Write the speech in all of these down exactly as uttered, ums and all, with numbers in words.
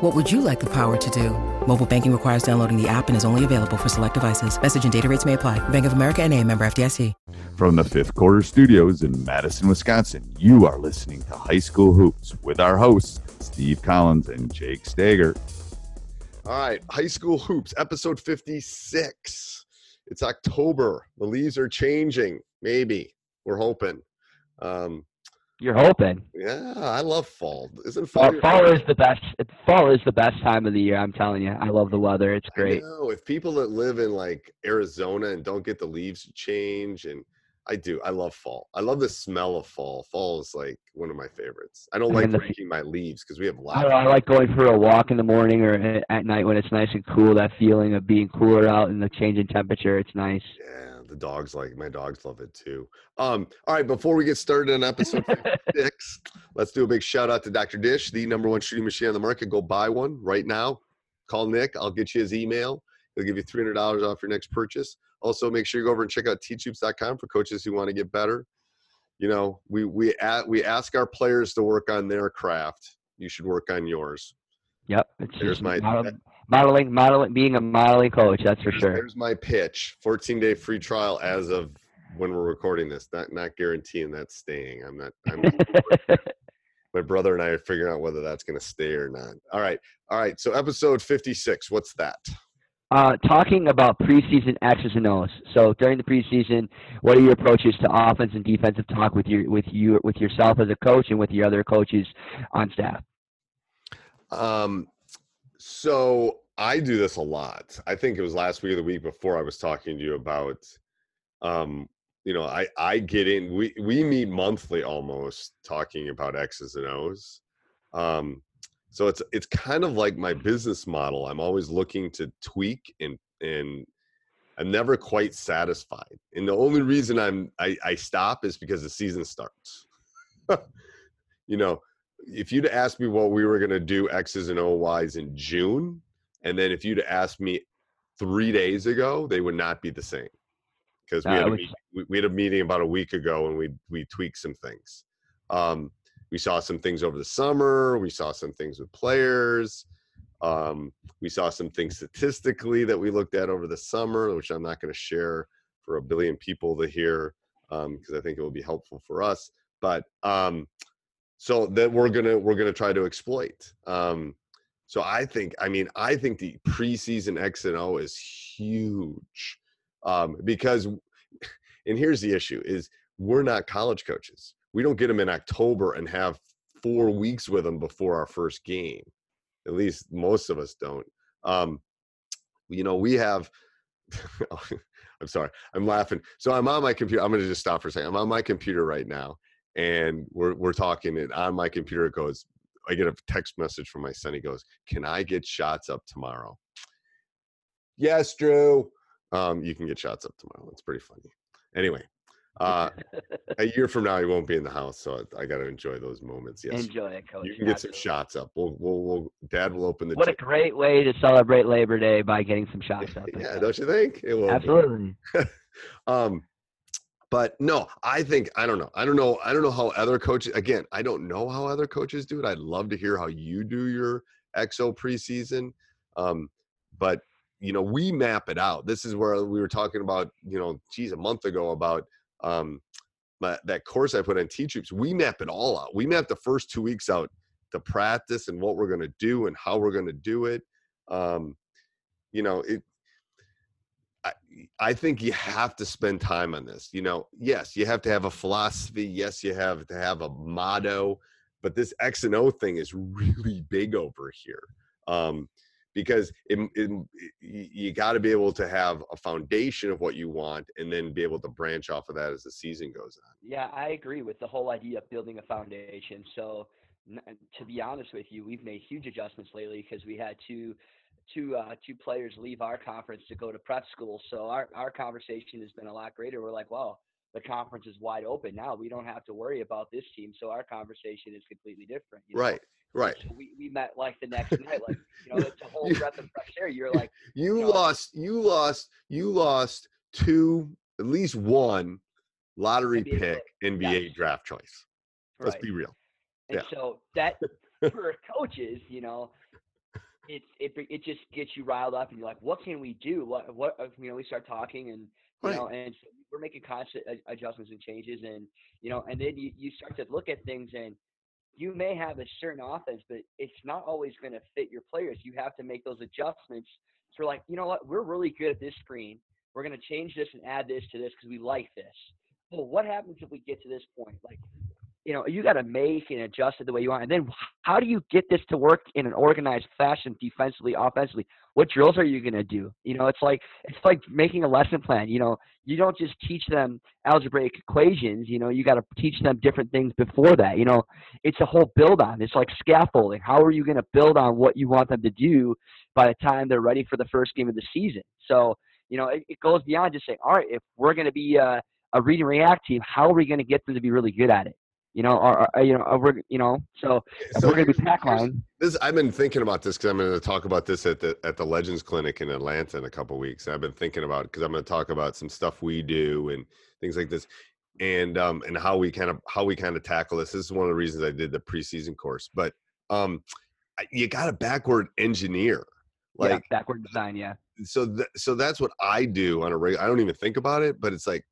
What would you like the power to do? Mobile banking requires downloading the app and is only available for select devices. Message and data rates may apply. Bank of America N A, member F D I C. From the Fifth Quarter Studios in Madison, Wisconsin, you are listening to High School Hoops with our hosts, Steve Collins and Jake Stager. All right, High School Hoops, episode fifty-six. It's October. The leaves are changing, maybe. We're hoping. Um, You're hoping. Yeah, I love fall. Isn't fall? Well, fall is the best. Fall is the best time of the year. I'm telling you, I love the weather. It's great. No, if people that live in like Arizona and don't get the leaves change, and I do, I love fall. I love the smell of fall. Fall is like one of my favorites. I don't like the, raking my leaves because we have lots. I, I like going for a walk in the morning or at night when it's nice and cool. That feeling of being cooler out and the change in temperature. It's nice. Yeah. The dogs like my dogs love it too. Um, all right, before we get started on episode fifty-six, let's do a big shout out to Doctor Dish, the number one shooting machine on the market. Go buy one right now. Call Nick. I'll get you his email. He'll give you three hundred dollars off your next purchase. Also, make sure you go over and check out T Tubes dot com for coaches who want to get better. You know, we we at, we ask our players to work on their craft. You should work on yours. Yep. It's There's my. Modeling, modeling, being a modeling coach, that's for sure. There's my pitch. fourteen-day free trial as of when we're recording this. Not not guaranteeing that's staying. I'm not. I'm my brother and I are figuring out whether that's going to stay or not. All right. All right. So episode fifty-six, what's that? Uh, talking about preseason X's and O's. So during the preseason, what are your approaches to offense and defensive talk with your with you with yourself as a coach and with your other coaches on staff? Um. So I do this a lot. I think it was last week or the week before I was talking to you about, um, you know, I, I get in, we, we meet monthly almost talking about X's and O's. Um, so it's, it's kind of like my business model. I'm always looking to tweak and, and I'm never quite satisfied. And the only reason I'm, I, I stop is because the season starts, you know. If you'd asked me what we were going to do X's and O's in June, and then if you'd asked me three days ago, they would not be the same because we, uh, we, we had a meeting about a week ago and we we tweaked some things. Um, we saw some things over the summer. We saw some things with players. Um, we saw some things statistically that we looked at over the summer, which I'm not going to share for a billion people to hear because um, I think it will be helpful for us. But um, So that we're gonna we're gonna try to exploit. Um, so I think I mean I think the preseason X and O is huge um, because, and here's the issue: is we're not college coaches. We don't get them in October and have four weeks with them before our first game. At least most of us don't. Um, you know, we have. I'm sorry, I'm laughing. So I'm on my computer. I'm gonna just stop for a second. I'm on my computer right now. And we're we're talking, and on my computer it goes, I get a text message from my son. He goes, "Can I get shots up tomorrow?" Yes, Drew. Um, you can get shots up tomorrow. It's pretty funny. Anyway, uh, a year from now he won't be in the house, so I, I got to enjoy those moments. Yes, enjoy it, Coach. You can get some shots up. We'll we'll, we'll Dad will open the. What gym. A great way to celebrate Labor Day by getting some shots up. Yeah, don't you think? It will. Absolutely. um, But no, I think, I don't know. I don't know. I don't know how other coaches, again, I don't know how other coaches do it. I'd love to hear how you do your X O preseason. Um, but, you know, we map it out. This is where we were talking about, you know, geez, a month ago about um, my, that course I put on T-Tubes. We map it all out. We map the first two weeks out, the practice and what we're going to do and how we're going to do it. Um, you know, it, I, I think you have to spend time on this. You know, yes, you have to have a philosophy. Yes, you have to have a motto, but this X and O thing is really big over here um, because it, it, you got to be able to have a foundation of what you want and then be able to branch off of that as the season goes on. Yeah, I agree with the whole idea of building a foundation. So to be honest with you, we've made huge adjustments lately because we had to Two, uh, two players leave our conference to go to prep school. So our, our conversation has been a lot greater. We're like, well, the conference is wide open now. We don't have to worry about this team. So our conversation is completely different. You know? Right, right. So we, we met like the next night, like, you know, it's a whole breath of fresh air. You're like, you, you know, lost, you lost, you lost two, at least one lottery N B A pick, play. N B A yes. draft choice. Let's right. be real. And yeah. so that for coaches, you know, It, it it just gets you riled up, and you're like, what can we do? What what you know? We start talking, and you right. know, and we're making constant adjustments and changes, and you know, and then you, you start to look at things, and you may have a certain offense, but it's not always going to fit your players. You have to make those adjustments. So we're like, you know what? We're really good at this screen. We're going to change this and add this to this because we like this. Well, what happens if we get to this point? Like, you know, you got to make and adjust it the way you want. And then how do you get this to work in an organized fashion, defensively, offensively? What drills are you going to do? You know, it's like, it's like making a lesson plan. You know, you don't just teach them algebraic equations. You know, you got to teach them different things before that. You know, it's a whole build on. It's like scaffolding. How are you going to build on what you want them to do by the time they're ready for the first game of the season? So, you know, it, it goes beyond just saying, all right, if we're going to be a, a read and react team, how are we going to get them to be really good at it? You know, or, or, you know, or, you know, so, so we're going to be pack line. This, I've been thinking about this because I'm going to talk about this at the at the Legends Clinic in Atlanta in a couple of weeks. I've been thinking about it because I'm going to talk about some stuff we do and things like this, and um and how we kind of how we kind of tackle this. This is one of the reasons I did the preseason course. But um, you got to backward engineer, like yeah, backward design, yeah. So th- so that's what I do on a regular. I don't even think about it, but it's like,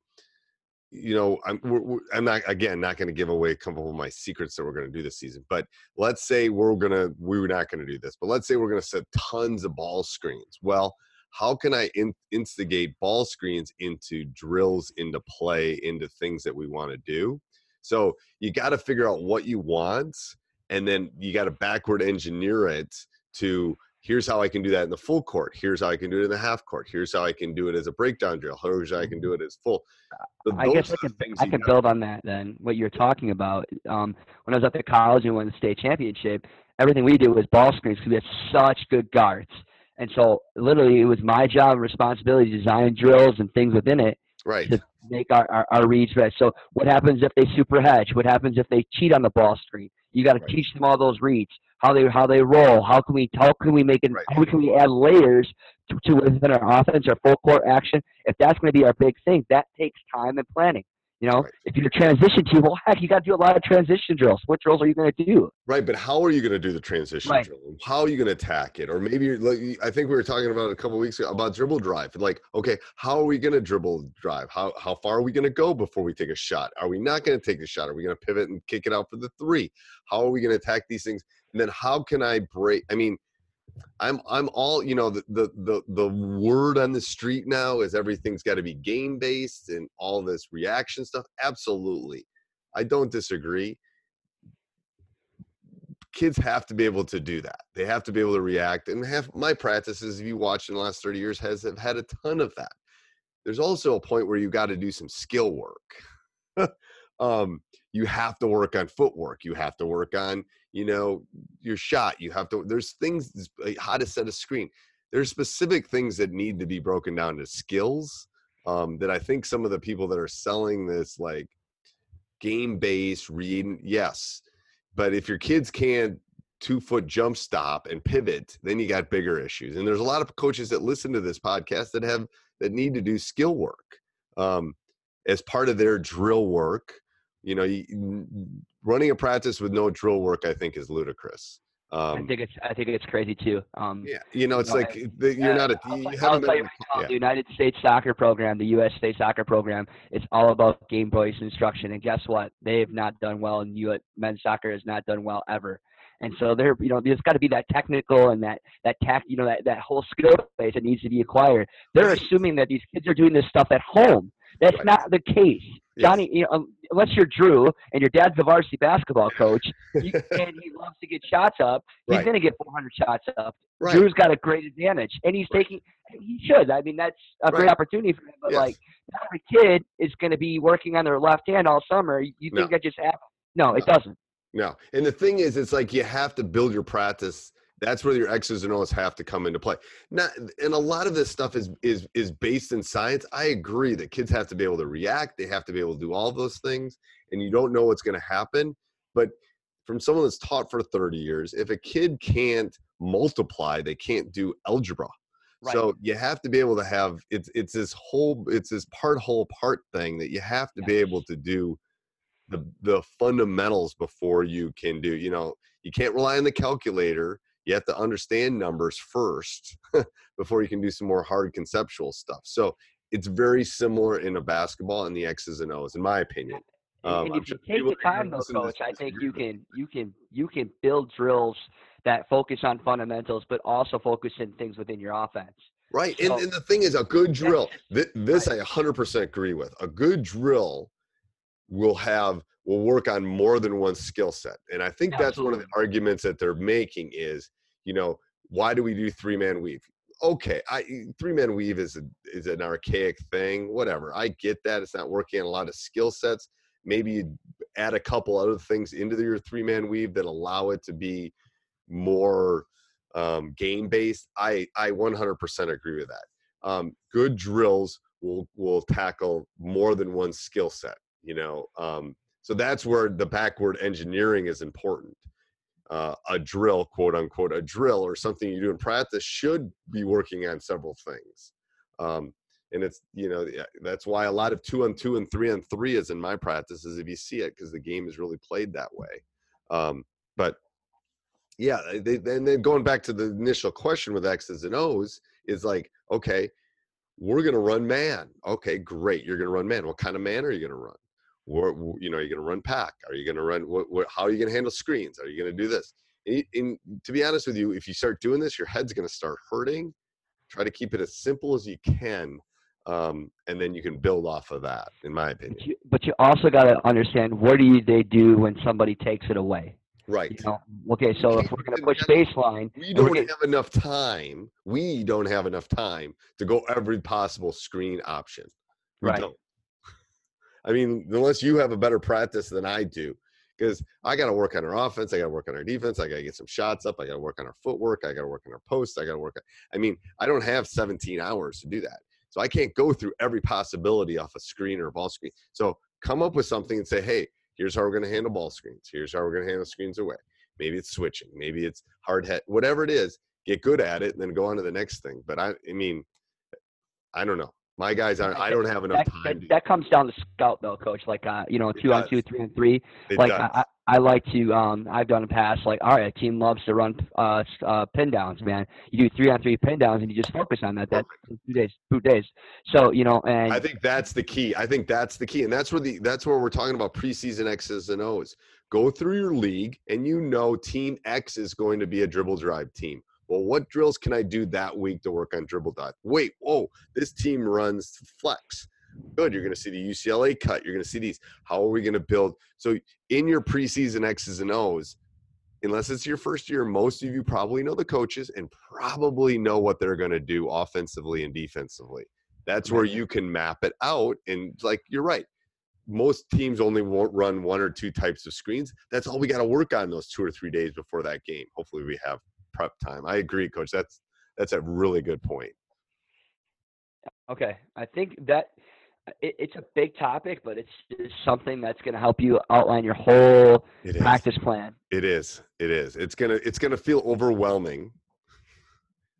you know, I'm, we're, we're, I'm not, again, not going to give away a couple of my secrets that we're going to do this season, but let's say we're going to, we were not going to do this, but let's say we're going to set tons of ball screens. Well, how can I in, instigate ball screens into drills, into play, into things that we want to do? So you got to figure out what you want, and then you got to backward engineer it to, here's how I can do that in the full court. Here's how I can do it in the half court. Here's how I can do it as a breakdown drill. Here's how I can do it as full. So I guess I can, I can build on that then, what you're talking about. Um, when I was at the college and won the state championship, everything we did was ball screens because we had such good guards. And so literally it was my job and responsibility to design drills and things within it right. to make our, our, our reads right. So what happens if they super hedge? What happens if they cheat on the ball screen? You got to right. teach them all those reads. How they how they roll? How can we how can we make it? Right. How can we add layers to, to within our offense, our full court action? If that's going to be our big thing, that takes time and planning. You know, right. if you're transition team, well, heck, you got to do a lot of transition drills. What drills are you going to do? Right, but how are you going to do the transition right. drill? How are you going to attack it? Or maybe you're, like, I think we were talking about it a couple of weeks ago about dribble drive. Like, okay, how are we going to dribble drive? How how far are we going to go before we take a shot? Are we not going to take the shot? Are we going to pivot and kick it out for the three? How are we going to attack these things? And then how can I break? I mean, I'm I'm all, you know, the the the, the word on the street now is everything's got to be game based and all this reaction stuff. Absolutely, I don't disagree. Kids have to be able to do that. They have to be able to react. And have my practices, if you watch in the last thirty years, has have had a ton of that. There's also a point where you got to do some skill work. um, you have to work on footwork. You have to work on, you know, your shot. You have to, there's things, how to set a screen. There's specific things that need to be broken down to skills um, that I think some of the people that are selling this, like, game-based reading, yes. But if your kids can't two-foot jump stop and pivot, then you got bigger issues. And there's a lot of coaches that listen to this podcast that have, that need to do skill work. Um, as part of their drill work. You know, you, running a practice with no drill work, I think, is ludicrous. Um, I think it's I think it's crazy too. Um, yeah, you know, it's you know, like I, the, you're yeah, not a. You I'll, I'll tell you right now, yeah. The United States soccer program, the U S state soccer program, it's all about game voice instruction. And guess what? They have not done well, and U S men's soccer has not done well ever. And so there, you know, there's got to be that technical and that that tact, you know, that that whole skill base that needs to be acquired. They're assuming that these kids are doing this stuff at home. That's right. Not the case. Johnny, you know, unless you're Drew and your dad's the varsity basketball coach, you, and he loves to get shots up, he's right. going to get four hundred shots up. Right. Drew's got a great advantage, and he's right. taking – he should. I mean, that's a right. great opportunity for him. But, yes. like, not every kid is going to be working on their left hand all summer. You think no. that just happens? No, it no. doesn't. No. And the thing is, it's like you have to build your practice. That's where your X's and O's have to come into play. Not, and a lot of this stuff is is is based in science. I agree that kids have to be able to react. They have to be able to do all those things, and you don't know what's going to happen. But from someone that's taught for thirty years, if a kid can't multiply, they can't do algebra. Right. So you have to be able to have – it's it's this whole – it's this part, whole, part thing that you have to yes. be able to do the the fundamentals before you can do – you know, you can't rely on the calculator. You have to understand numbers first before you can do some more hard conceptual stuff. So it's very similar in a basketball and the X's and O's, in my opinion. Um, and if I'm you sure take the time, though, Coach, I think you can you can you can build drills that focus on fundamentals, but also focus in things within your offense. Right, so, and, and the thing is, a good drill. Th- this right. I one hundred percent agree with. A good drill will have will work on more than one skill set, and I think that's Absolutely. One of the arguments that they're making is. You know, why do we do three-man weave? Okay, I three-man weave is a, is an archaic thing, whatever. I get that. It's not working on a lot of skill sets. Maybe you add a couple other things into your three-man weave that allow it to be more um, game-based. I, I one hundred percent agree with that. Um, good drills will will tackle more than one skill set, you know. Um, so that's where the backward engineering is important. Uh, a drill, quote unquote, a drill or something you do in practice should be working on several things. Um, and it's, you know, that's why a lot of two on two and three on three is in my practices if you see it, because the game is really played that way. Um, but yeah, they, and then going back to the initial question with X's and O's is like, okay, we're going to run man. Okay, great. You're going to run man. What kind of man are you going to run? What, you know, are you going to run pack? Are you going to run? What, what, how are you going to handle screens? Are you going to do this? And, and to be honest with you, if you start doing this, your head's going to start hurting. Try to keep it as simple as you can, um, and then you can build off of that, in my opinion. But you, but you also got to understand what do you, they do when somebody takes it away? Right. You know, okay, so if we're going to push baseline, we don't gonna, have enough time. We don't have enough time to go every possible screen option. We right. don't. I mean, unless you have a better practice than I do, because I got to work on our offense. I got to work on our defense. I got to get some shots up. I got to work on our footwork. I got to work on our posts. I got to work on, I mean, I don't have seventeen hours to do that. So I can't go through every possibility off a screen or a ball screen. So come up with something and say, hey, here's how we're going to handle ball screens. Here's how we're going to handle screens away. Maybe it's switching. Maybe it's hard head, whatever it is, get good at it and then go on to the next thing. But I, I mean, I don't know. My guys, aren't, I don't have enough that, time. That, that comes down to scout, though, Coach. Like, uh, you know, two on two, three on three. It like, I, I like to. Um, I've done a pass. Like, all right, a team loves to run uh, uh, pin downs, man. You do three on three pin downs, and you just focus on that. That two days, two days. So, you know, and I think that's the key. I think that's the key, and that's where the that's where we're talking about preseason X's and O's. Go through your league, and you know, team X is going to be a dribble drive team. Well, what drills can I do that week to work on dribble dive? Wait, whoa, this team runs flex. Good, you're going to see the U C L A cut. You're going to see these. How are we going to build? So in your preseason X's and O's, unless it's your first year, most of you probably know the coaches and probably know what they're going to do offensively and defensively. That's where you can map it out. And, like, you're right. Most teams only won't run one or two types of screens. That's all we got to work on those two or three days before that game. Hopefully we have prep time. I agree, Coach. That's that's a really good point. Okay. I think that it, it's a big topic, but it's just something that's going to help you outline your whole practice plan. It is. It is. It's going to it's going to feel overwhelming.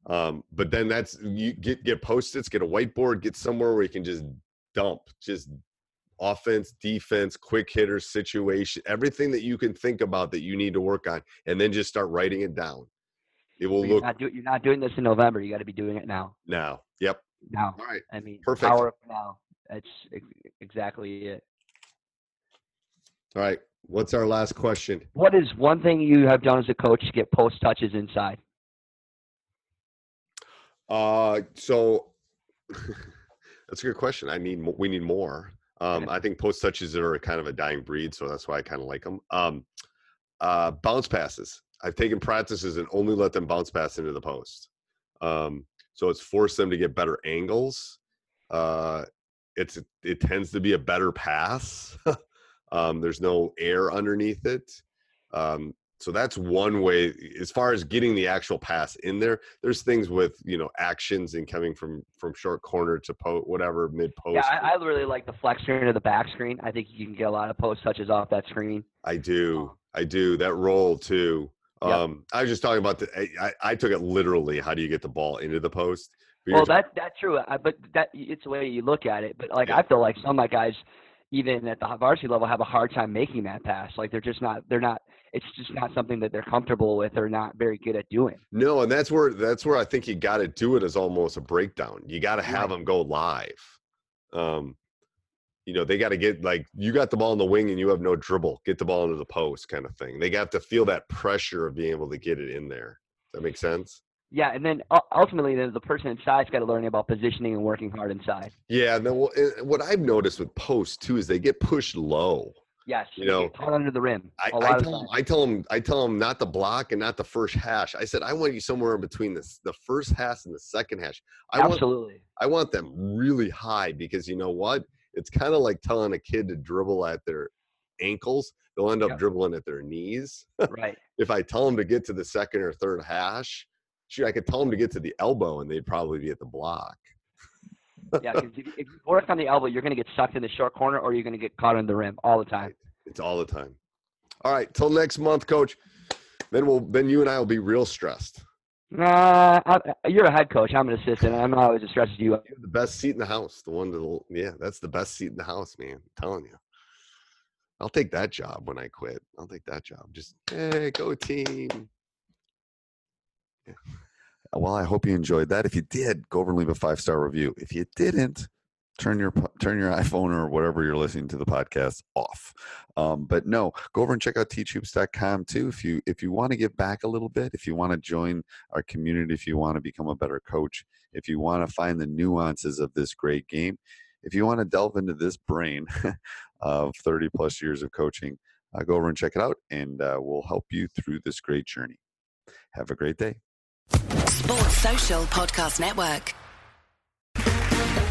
Um, but then that's you get get Post-its, get a whiteboard, get somewhere where you can just dump, just offense, defense, quick hitter situation, everything that you can think about that you need to work on, and then just start writing it down. It will you're look. Not do, you're not doing this in November. You got to be doing it now. Now. Yep. Now. All right. I mean, perfect. Power up now. That's exactly it. All right. What's our last question? What is one thing you have done as a coach to get post touches inside? Uh, so that's a good question. I need, we need more. Um, I think post touches are kind of a dying breed, so that's why I kind of like them. Um, uh, bounce passes. I've taken practices and only let them bounce pass into the post. Um, so it's forced them to get better angles. Uh, it's, it tends to be a better pass. um, there's no air underneath it. Um, so that's one way. As far as getting the actual pass in there, there's things with, you know, actions and coming from, from short corner to post, whatever, mid post. Yeah, I, I really like the flex screen or the back screen. I think you can get a lot of post touches off that screen. I do. I do. That roll too. Yep. Um, I was just talking about the, I, I, I took it literally. How do you get the ball into the post? Well, talking- that, that's true. I, but that it's the way you look at it. But like, yeah. I feel like some of my guys, even at the varsity level, have a hard time making that pass. Like they're just not, they're not, it's just not something that they're comfortable with or not very good at doing. No. And that's where, that's where I think you got to do it as almost a breakdown. You got to have right. them go live. Um, You know, they got to get, like, you got the ball in the wing and you have no dribble. Get the ball into the post kind of thing. They got to feel that pressure of being able to get it in there. Does that make sense? Yeah, and then ultimately then the person inside's got to learn about positioning and working hard inside. Yeah, and then what I've noticed with posts, too, is they get pushed low. Yes, you know, get caught under the rim. I, I, tell, I, tell them, I tell them not the block and not the first hash. I said, I want you somewhere in between this, the first hash and the second hash. I Absolutely. Want, I want them really high because you know what? It's kind of like telling a kid to dribble at their ankles. They'll end up yep. dribbling at their knees. Right. If I tell them to get to the second or third hash, shoot, I could tell them to get to the elbow and they'd probably be at the block. Yeah, because if you work on the elbow, you're going to get sucked in the short corner or you're going to get caught in the rim all the time. It's all the time. All right, till next month, Coach. Then we'll then you and I will be real stressed. Nah, I, you're a head coach. I'm an assistant. I'm not always as stressed as you are. The best seat in the house. The one to the, yeah, that's the best seat in the house, man. I'm telling you. I'll take that job when I quit. I'll take that job. Just, hey, go team. Yeah. Well, I hope you enjoyed that. If you did, go over and leave a five-star review. If you didn't, turn your turn your iPhone or whatever you're listening to the podcast off. Um, but no, go over and check out T Tubes dot com too. If you, if you want to give back a little bit, if you want to join our community, if you want to become a better coach, if you want to find the nuances of this great game, if you want to delve into this brain of thirty plus years of coaching, uh, go over and check it out and uh, we'll help you through this great journey. Have a great day. Sports Social Podcast Network.